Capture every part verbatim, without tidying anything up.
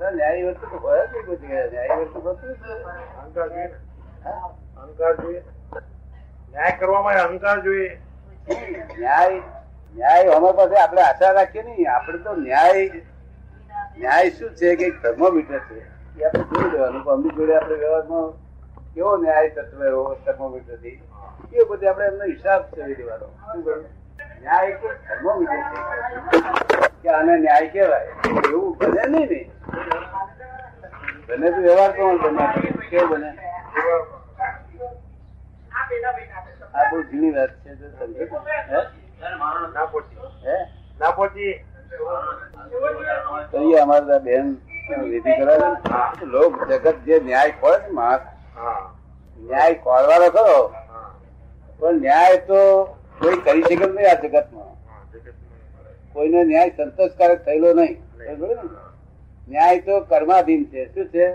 ન્યાયી વસ્તુ તો હોય જ નહીં. ન્યાયી વસ્તુ થતું જ અહંકાર જોઈએ. ન્યાય કરવામાં અહંકાર જોઈએ. ન્યાય ન્યાય હોવા પાસે આપણે આશા રાખીએ નઈ. આપડે તો ન્યાય ન્યાય શું છે કે થર્મોમીટર છે એ આપણે જોઈ લેવાનું. અમની જોડે આપણે વ્યવહારમાં કેવો ન્યાય તત્વ એવો થર્મોમીટર થી એ બધી આપણે એમનો હિસાબ કરી દેવાનો. ન્યાય એક થર્મોમીટર છે કે આને ન્યાય કહેવાય એવું બને નઈ ને. બને તો વ્યવહાર કોણ બને કેવું બને? આ બહુ જૂની વાત છે. કોઈને ન્યાય સંતોષકારક થયેલો નહીં. ન્યાય તો કર્માધીન છે. શું છે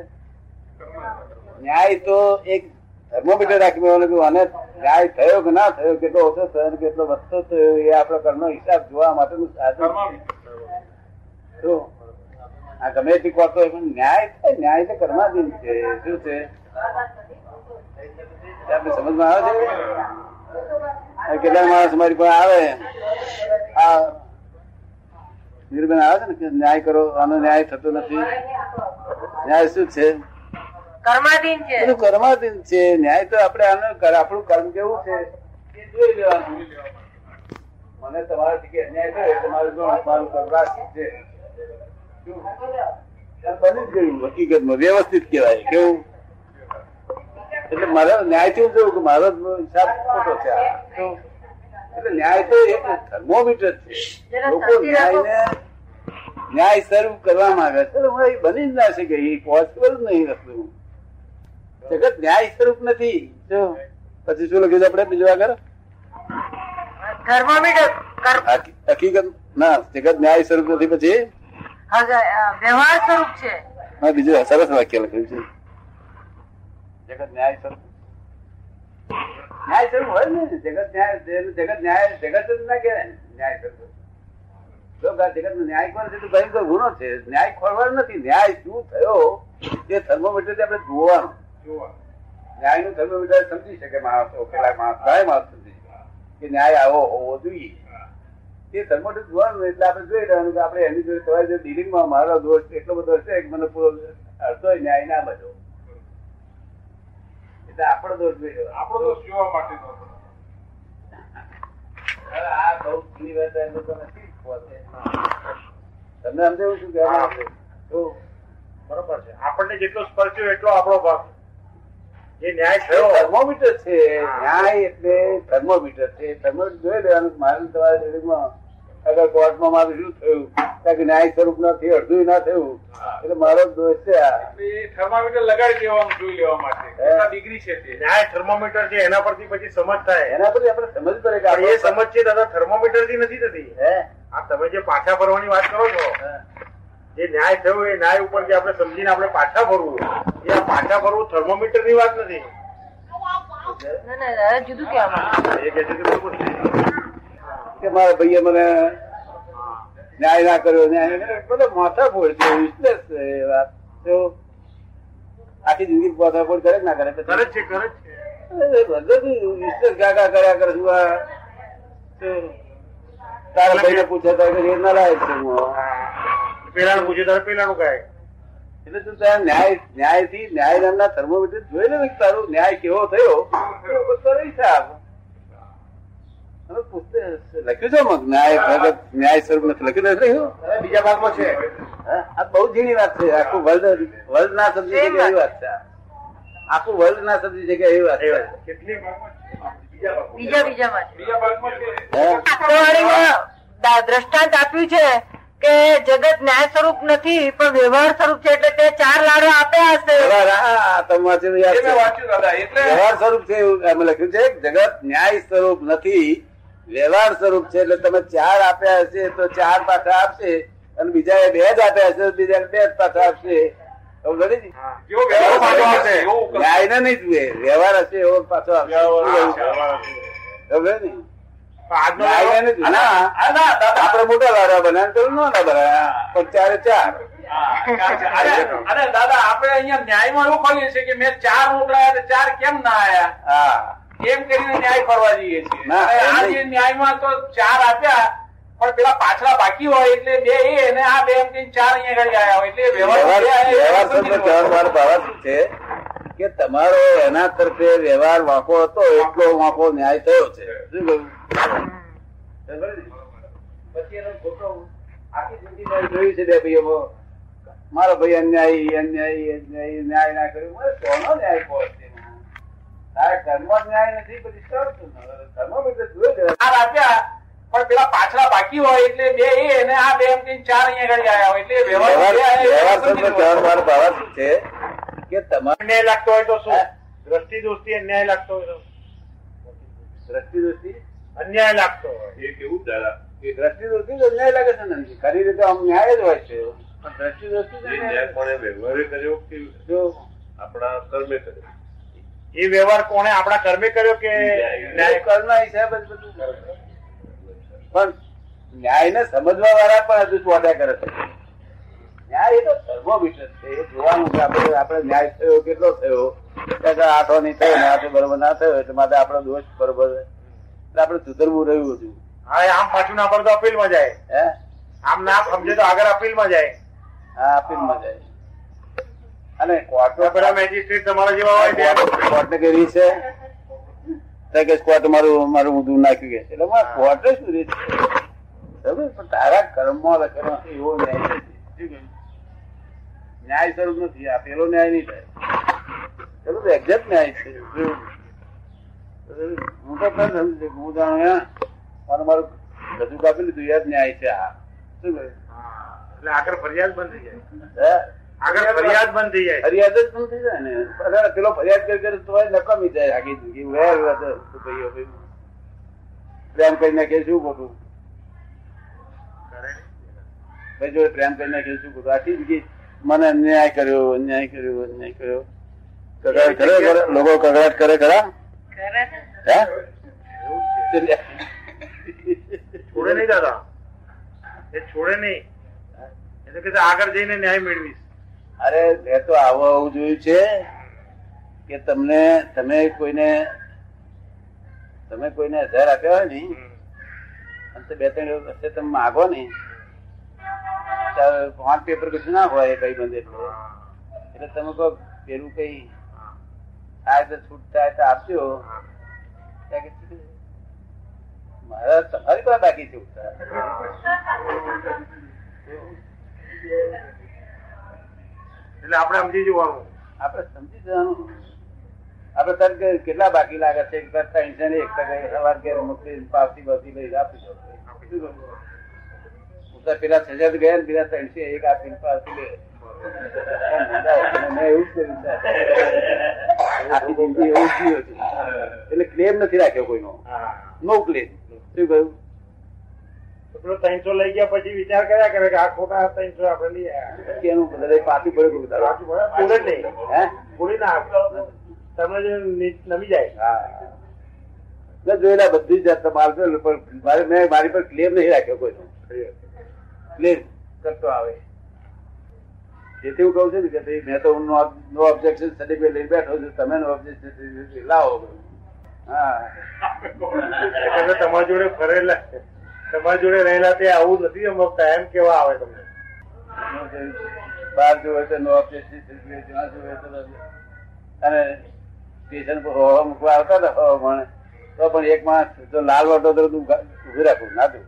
ન્યાય? તો એક થર્મોમીટર રાખી ન્યાય થયો કે ના થયો, કેટલો ઓછો થયો ને કેટલો વધતો થયો એ આપડે કર્મનો હિસાબ જોવા માટેનું સાધન છે. આ ગમે તે કોર્ટ હોય પણ ન્યાય થાય. ન્યાય તો કર્માધીન છે. શું છે આપણે સમજમાં આવે છે? કેટલાક માણસ મારી પાસે આવે, આ નિર્બન આવે છે ને કે ન્યાય કરો, આનો ન્યાય થતો નથી. ન્યાય શું છે? કર્માધીન છે. એનું કર્માધીન છે. ન્યાય તો આપણે આપણું કર્મ કેવું છે એ જોઈ લેવાનું. મને તમારાથી અન્યાય થાય તમારું મારું કર્મ છે બની જ ગયું. હકીકતમાં વ્યવસ્થિત કહેવાય કેવું. એટલે મારા ન્યાય થી જોયું કે મારો હિસાબ ખોટો છે. એટલે ન્યાય તો એક થર્મોમીટર છે. લોકો ન્યાય ને ન્યાય સર્વ કરવા માંગે છે. એ બની જ ના શકે. એ પોસિબલ જ નહીં હતું. જગત ન્યાય સ્વરૂપ નથી. પછી શું લખ્યું આપડે બીજું આગળ? હકીકત ના જગત ન્યાય સ્વરૂપ નથી. પછી વ્યવહાર સ્વરૂપ છે. હા બીજું સરસ વાક્ય લખ્યું છે. જગત ન્યાય સ્વરૂપ ન્યાય સ્વરૂપ હોય ને. જગત ન્યાય જગત ન્યાય જગત જ ના કહેવાય ને. ન્યાય સ્વરૂપ જગત નો ન્યાય ખોર છે તો કઈ કોઈ ગુનો છે? ન્યાય ખોરવાનો નથી. ન્યાય શું થયો તે થર્મોમીટર આપણે જોવાનું. ન્યાય નું થર્મોમીટર સમજી શકે માણસો. કેટલાક માણસ સમજી કે ન્યાય આવો હોવો જોઈએ તે થર્મોમીટર જોવાનું. એટલે આપણે જોઈ રહ્યું કે આપણે એની જોડે તમારી જો ડીલિંગમાં મારો દોષ એટલો બધો હશે કે મને પૂરો અડધો ન્યાય ના બજો. એટલે આપણો દોષ જોઈ આપણો દોષ જોવા માટે આ બહુ ઘણી વાત નથી. તમને સમજે એવું શું કહેવાય? બરોબર છે. આપણને જેટલો સ્પર્શ્યો એટલો આપણો ભાગ. જે ન્યાય થયો થર્મોમીટર છે. ન્યાય એટલે થર્મોમીટર છે. થર્મોમીટર જોઈ લેવાનું. મારે તમારા શરીરમાં અગર કોર્ટમાં મારું શું થયું કારણ કે ન્યાય સ્વરૂપ ના થયું, અડધું ના થયું એટલે મારો દોષ છે. આ થર્મોમીટર લગાડી દેવાનું જોઈ લેવા માટે. ડિગ્રી છે તે ન્યાય થર્મોમીટર છે. એના પરથી પછી સમજ થાય. એના પરથી આપણે સમજ પડે કે એ સમજ છે દાદા થર્મોમીટર થી નથી થતી. હે આ તમે જે પાછા ફરવાની વાત કરો છો જે ન્યાય થયો એ ન્યાય ઉપર જે આપણે સમજીને આપણે પાછા ફરવું એ આ પાછા ફરવું થર્મોમીટર ની વાત નથી. મારા ભાઈએ મને ન્યાય ના કર્યો. ન્યાય બધા માથાફોડ છે. વિશલેષ છે વાત. આખી જિંદગી માથાફોડ કરે ના કરે કરે છે કરે છે બધું વિશલેષ ગાગા કર્યા કરે છું. આ તારા ભાઈ ને પૂછ્યા તારે રેર ના લાયક છે. પેલાનું પૂછ્યું તારે પેલાનું કાય. એટલે તું તારા ન્યાય ન્યાય થી ન્યાય નામના થર્મોમીટર જોઈ લે. તારો ન્યાય કેવો થયો લખ્યું છે. ન્યાય ન્યાય સ્વરૂપ નથી લખ્યું નથી. બીજા ભાગમાં છે. આ બહુ ઝીણી વાત છે. આખું વર્લ્ડ વર્લ્ડ ના સમજી શકે એવી વાત છે. આખું વર્લ્ડ ના સમજી શકે એવી વાત છે. કેટલી બીજા બીજામાં દ્રષ્ટાંત આપ્યું છે કે જગત ન્યાય સ્વરૂપ નથી પણ વ્યવહાર સ્વરૂપ છે. એટલે તે ચાર લાડો આપ્યા હશે. વ્યવહાર સ્વરૂપ છે એવું અમે લખ્યું છે. જગત ન્યાય સ્વરૂપ નથી વ્યવહાર સ્વરૂપ છે. એટલે તમે ચાર આપ્યા હશે તો ચાર પાછા આપશે અને બીજા બે જ આપ્યા હશે બીજા બે જ પાછા આપશે. ન્યાય નહી જુએ વ્યવહાર હશે એવો પાછો આપડે મોટા વાળા બનાવે તો ના ના બનાયા પણ ચારે ચાર અરે દાદા આપણે અહીંયા ન્યાયમાં એવું ખોલીએ છીએ કે મેં ચાર મોકલાયા તો ચાર કેમ ના આયા એમ કરીને ન્યાય ફરવા જઈએ છીએ. આ જે ન્યાયમાં તો ચાર આપ્યા પણ પેલા પાછલા બાકી હોય એટલે બે એને આ બે એમ કઈ ચાર અહીંયા આગળ આવ્યા હોય એટલે વ્યવહાર છે કે તમારો એના તરફે વ્યવહાર વાંકો હતો એટલો વાંકો ન્યાય થયો છે. પછી એનો ખોટો આખી જિંદગી જોયું છે બે ભાઈઓ મારો ભાઈ અન્યાય અન્યાય અન્યાય ન્યાય ના કર્યું કોનો ન્યાય પહોંચશે તારે ધર્મ ન્યાય નથી પછી ધર્મ આપ્યા પણ પેલા પાછલા બાકી હોય એટલે બે એને આ બે એમ કઈ ચાર અહીંયા આગળ આવ્યા એટલે વ્યવહાર છે કે તમારે ન્યાય લાગતો હોય તો શું દ્રષ્ટિ દોષથી અન્યાય લાગતો હોય તો દ્રષ્ટિ દોષથી અન્યાય લાગતો હોય એ કેવું દાદા કે દ્રષ્ટિ દોષથી જ અન્યાય લાગે છે ને ખરી રીતે આમ ન્યાય જ હોય છે પણ દ્રષ્ટિ દોષથી ન્યાય કોણે વ્યવહારે કર્યો કે આપણા કર્મે કર્યો એ વ્યવહાર કોણે આપણા કર્મે કર્યો કે ન્યાય કર્મના હિસાબે જ બધું કરે છે પણ ન્યાય ને સમજવા વાળા પણ હજુ સ્વાદા કરે છે. ન્યાય એ તો થર્મોમીટર છે એ જોવાનું કે આપણે આપણે ન્યાય થયો કેટલો થયો આઠો નહીં થયો ને આઠો બરોબર ના થયો એટલે માટે આપણો દોષ બરોબર એટલે આપણે સુધરવું રહ્યું હતું. હા આમ પાછું ના પડે તો અપીલમાં જાય હે આમ ના સમજે તો આગળ અપીલમાં જાય હા અપીલમાં જાય અને કોર્ટમાં બધા મેજિસ્ટ્રેટ તમારા જેવા હોય કોર્ટને કઈ રીત છે કે કોર્ટ મારું મારું ઊંધું નાખ્યું કે એટલે કોર્ટ શું રીત બરોબર પણ તારા કર્મમાં લખેલો એવો ન્યાય નથી ન્યાય સ્વરૂપ નથી આ પેલો ન્યાય નહીં થાય એક્ઝેક્ટ ન્યાય છે. હું તો સમજ હું જાણું મારું મારું બધું કાપી લીધું યાદ ન્યાય છે આ શું એટલે આગળ ફરિયાદ બંધ થઈ જાય આગળ ફરિયાદ બંધ થઈ જાય ફરિયાદ જ બંધ થઈ જાય ને પેલો ફરિયાદ કરી તો નકામી જાય આગી જિંદગી ભાઈ પ્રેમ કરી નાખે શું ખોટું ભાઈ જોડે પ્રેમ કરી નાખે શું ખોટું આખી જિંદગી મને અન્યાય કર્યો અન્યાય કર્યો અન્યાય કર્યો લોકો કગડાટ કરે ખરા છોડે નહી દાદા એ છોડે નહી એટલે કે આગળ જઈને ન્યાય મેળવીશ. અરે એ તો આવું આવું જોયું છે કે તમને તમે કોઈને તમે કોઈને હજાર આપ્યા હોય ને અને બે ત્રણ વખતે તમે માગો ને પાંચ પેપર કશું ના હોય કઈ બંધ એટલે એટલે તમે કહો પેલું કઈ આ રીતે છૂટતા તો આપજો મારા તમારી પાસે બાકી છૂટતા એટલે આપણે સમજી જવાનું આપણે સમજી જવાનું આપડે તરત કેટલા બાકી લાગે છે એકતા ટેન્શન એકતા સવાર કે મોકલી પાવતી બધી લઈ આપી દો પેલા સજા ગયા ને પેલા ત્રણસો એક આપીને એટલે ક્લેમ નથી રાખ્યો કોઈનો નો ક્લેમ શું કહ્યું પેલો ત્રણસો લઈ ગયા પછી વિચાર કર્યા કરે કે આ ખોટા ત્રણસો આપડે લઈ આવ્યા પાછી પડે નહીં હે પૂરી ના આપડે તમને નમી જાય હા જોયેલા બધી જ જાતના માલ છે પણ મેં મારી પર ક્લેમ નહીં રાખ્યો કોઈનો કરતો આવે જેથી હું કઉ છું કે મેં તો નો ઓબ્જેક્શન સર્ટિફિકેટ લઈ બેઠો છું તમે નો ઓબ્જેક્શન સર્ટિફિકેટ લાવો હા તમારી જોડે ફરેલા તમારી જોડે રહેલા તે આવું નથી સમજતા એમ કેવા આવે તમને બહાર જોવે તો નો ઓબ્જેક્શન સર્ટિફિકેટ જ્યાં જોવે તો અને સ્ટેશન પર હોવા મૂકવા આવતા હતા હોવા માણે તો પણ એક માણસ તો લાલ વાટો તો ઉભી રાખું ના તું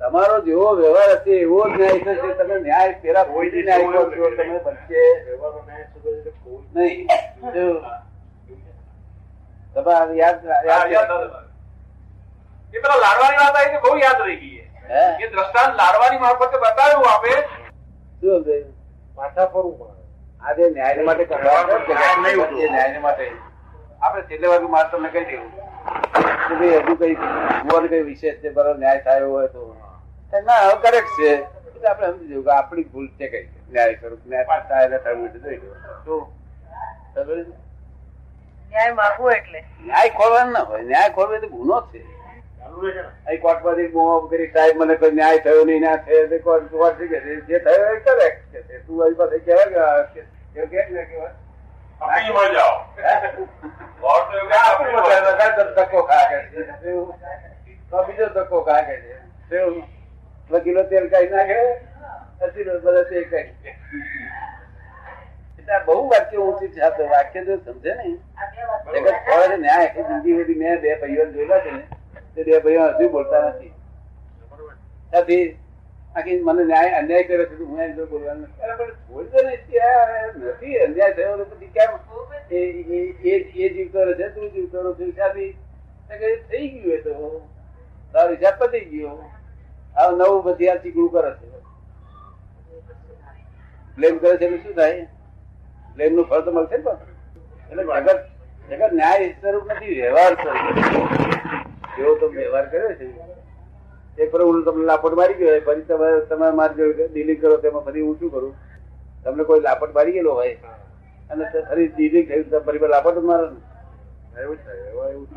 તમારો જેવો વ્યવહાર હશે એવો જ ન્યાય થશે તમે ન્યાય પેલા કોઈ ન્યાય કરો તમે બચે નહી આપડે છેલ્લે વાળું મારે તમને કહી દેવું હજુ કઈ ભૂલ કઈ વિશેષ છે બરાબર ન્યાય થયો હોય તો ના કરેક્ટ છે આપડે સમજી જવું કે આપડી ભૂલ છે કઈ ન્યાય સ્વરૂપ ન્યાય થાય એટલે જોઈ દો ન્યાય માગવો એટલે ન્યાય ખોરવાનો ના હોય ન્યાય ખોરવે તો ગુનો છે ન્યાય થયો નહીં ના થયો જે થયો એ કરેક્ટ છે તું આવી પાસે કેવા કેવા બીજો ધક્કો ખા કે છે વકીલો તેલ કાઢી નાખે બહુ વાક્ય ઊંચી છે વાક્ય તો સમજે ને ન્યાય જિંદગી સુધી મેં બે ભાઈઓ જોયેલા છે ને તે બે ભાઈઓ હજુ બોલતા નથી આખી મને ન્યાય અન્યાય કર્યો છે હું એમ બોલવાનું બોલતો ને ત્યાં નથી અન્યાય થયો પછી કેમ એ જીવતો છે તું જીવતો થઈ ગયું એ તો તારો હિસાબ પતી ગયો આ નવું બધી આ ચીકણું કરે છે બ્લેમ કરે છે એટલે શું થાય બ્લેમ નું ફળ તો મળશે ને પણ એટલે જગત ન્યાય સ્વરૂપ નથી વ્યવહાર સ્વરૂપ એવો તો વ્યવહાર કર્યો છે એક વાર હું તમને લાપટ મારી ગયો ફરી તમારે તમારે મારી ગયો ડિલિંગ કરો તેમાં ફરી હું શું કરું તમને કોઈ લાપટ મારી ગયેલો હોય અને ફરી ડિલિંગ થયું ફરી લાપટ મારો ને એવું થાય એવું